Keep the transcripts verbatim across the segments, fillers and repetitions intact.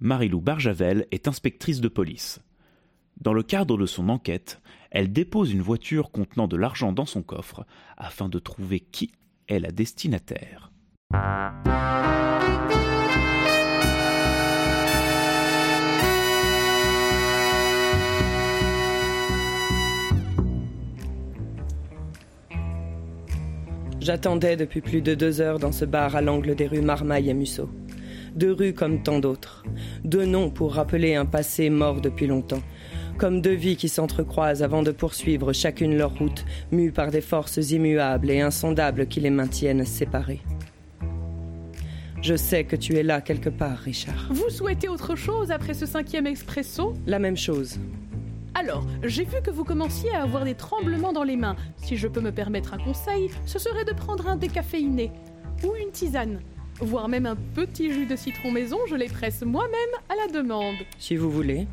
Marie-Lou Barjavel est inspectrice de police. Dans le cadre de son enquête, elle dépose une voiture contenant de l'argent dans son coffre afin de trouver qui est la destinataire. J'attendais depuis plus de deux heures dans ce bar à l'angle des rues Marmaille et Mussot. Deux rues comme tant d'autres. Deux noms pour rappeler un passé mort depuis longtemps. Comme deux vies qui s'entrecroisent avant de poursuivre chacune leur route, mues par des forces immuables et insondables qui les maintiennent séparées. Je sais que tu es là quelque part, Richard. Vous souhaitez autre chose après ce cinquième expresso ? La même chose. Alors, j'ai vu que vous commenciez à avoir des tremblements dans les mains. Si je peux me permettre un conseil, ce serait de prendre un décaféiné ou une tisane, voire même un petit jus de citron maison, je les presse moi-même à la demande. Si vous voulez.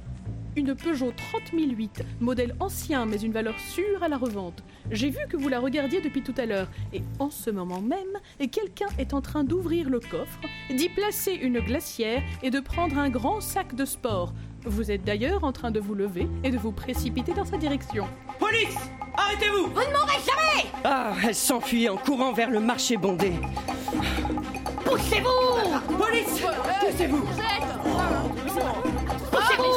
Une Peugeot trente mille huit, modèle ancien mais une valeur sûre à la revente. J'ai vu que vous la regardiez depuis tout à l'heure et en ce moment même, quelqu'un est en train d'ouvrir le coffre, d'y placer une glacière et de prendre un grand sac de sport. Vous êtes d'ailleurs en train de vous lever et de vous précipiter dans sa direction. Police ! Arrêtez-vous ! Vous ne mourrez jamais ! Ah, elle s'enfuit en courant vers le marché bondé. Poussez-vous ! Police ! Poussez-vous ! Poussez-vous !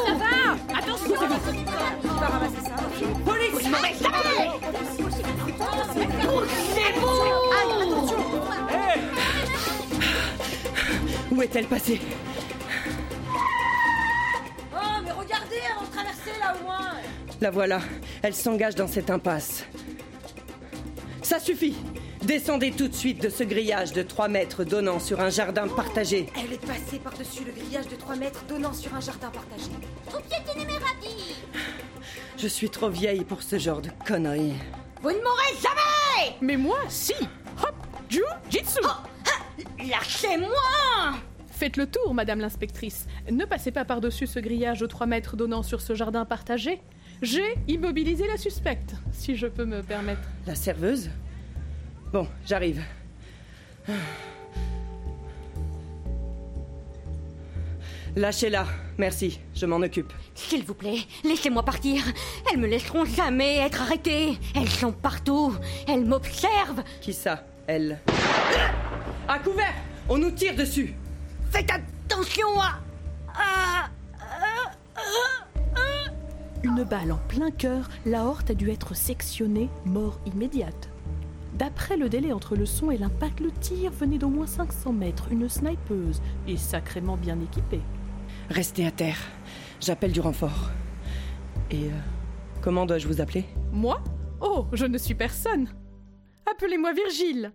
Ça va ! Attention ! Police ! Vous ne mourrez jamais ! Poussez-vous ! Où est-elle passée ? La voilà, elle s'engage dans cette impasse. Ça suffit ! Descendez tout de suite de ce grillage de trois mètres donnant sur un jardin partagé. Elle est passée par-dessus le grillage de trois mètres donnant sur un jardin partagé. Vous piétinez mes radis ! Je suis trop vieille pour ce genre de conneries. Vous ne mourrez jamais ! Mais moi, si ! Hop ! Jiu Jitsu ! Oh, lâchez-moi ! Faites le tour, madame l'inspectrice. Ne passez pas par-dessus ce grillage de trois mètres donnant sur ce jardin partagé. J'ai immobilisé la suspecte, si je peux me permettre. La serveuse ? Bon, j'arrive. Lâchez-la, merci, je m'en occupe. S'il vous plaît, laissez-moi partir. Elles me laisseront jamais être arrêtées. Elles sont partout, elles m'observent. Qui ça, elle ? À couvert, on nous tire dessus. Faites attention à... à... Une balle en plein cœur, l'aorte a dû être sectionnée, mort immédiate. D'après le délai entre le son et l'impact, le tir venait d'au moins cinq cents mètres, une snipeuse, et sacrément bien équipée. Restez à terre, j'appelle du renfort. Et euh, comment dois-je vous appeler ? Moi ? Oh, je ne suis personne. Appelez-moi Virgile.